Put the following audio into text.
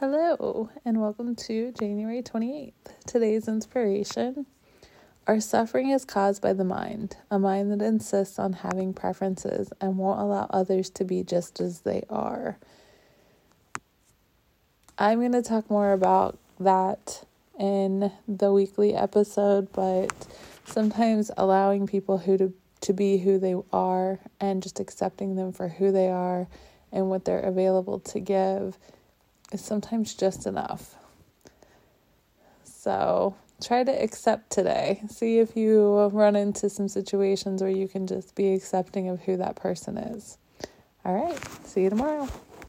Hello, and welcome to January 28th. Today's inspiration. Our suffering is caused by the mind, a mind that insists on having preferences and won't allow others to be just as they are. I'm going to talk more about that in the weekly episode, but sometimes allowing people to be who they are and just accepting them for who they are and what they're available to give is sometimes just enough. So try to accept today. See if you run into some situations where you can just be accepting of who that person is. All right, see you tomorrow.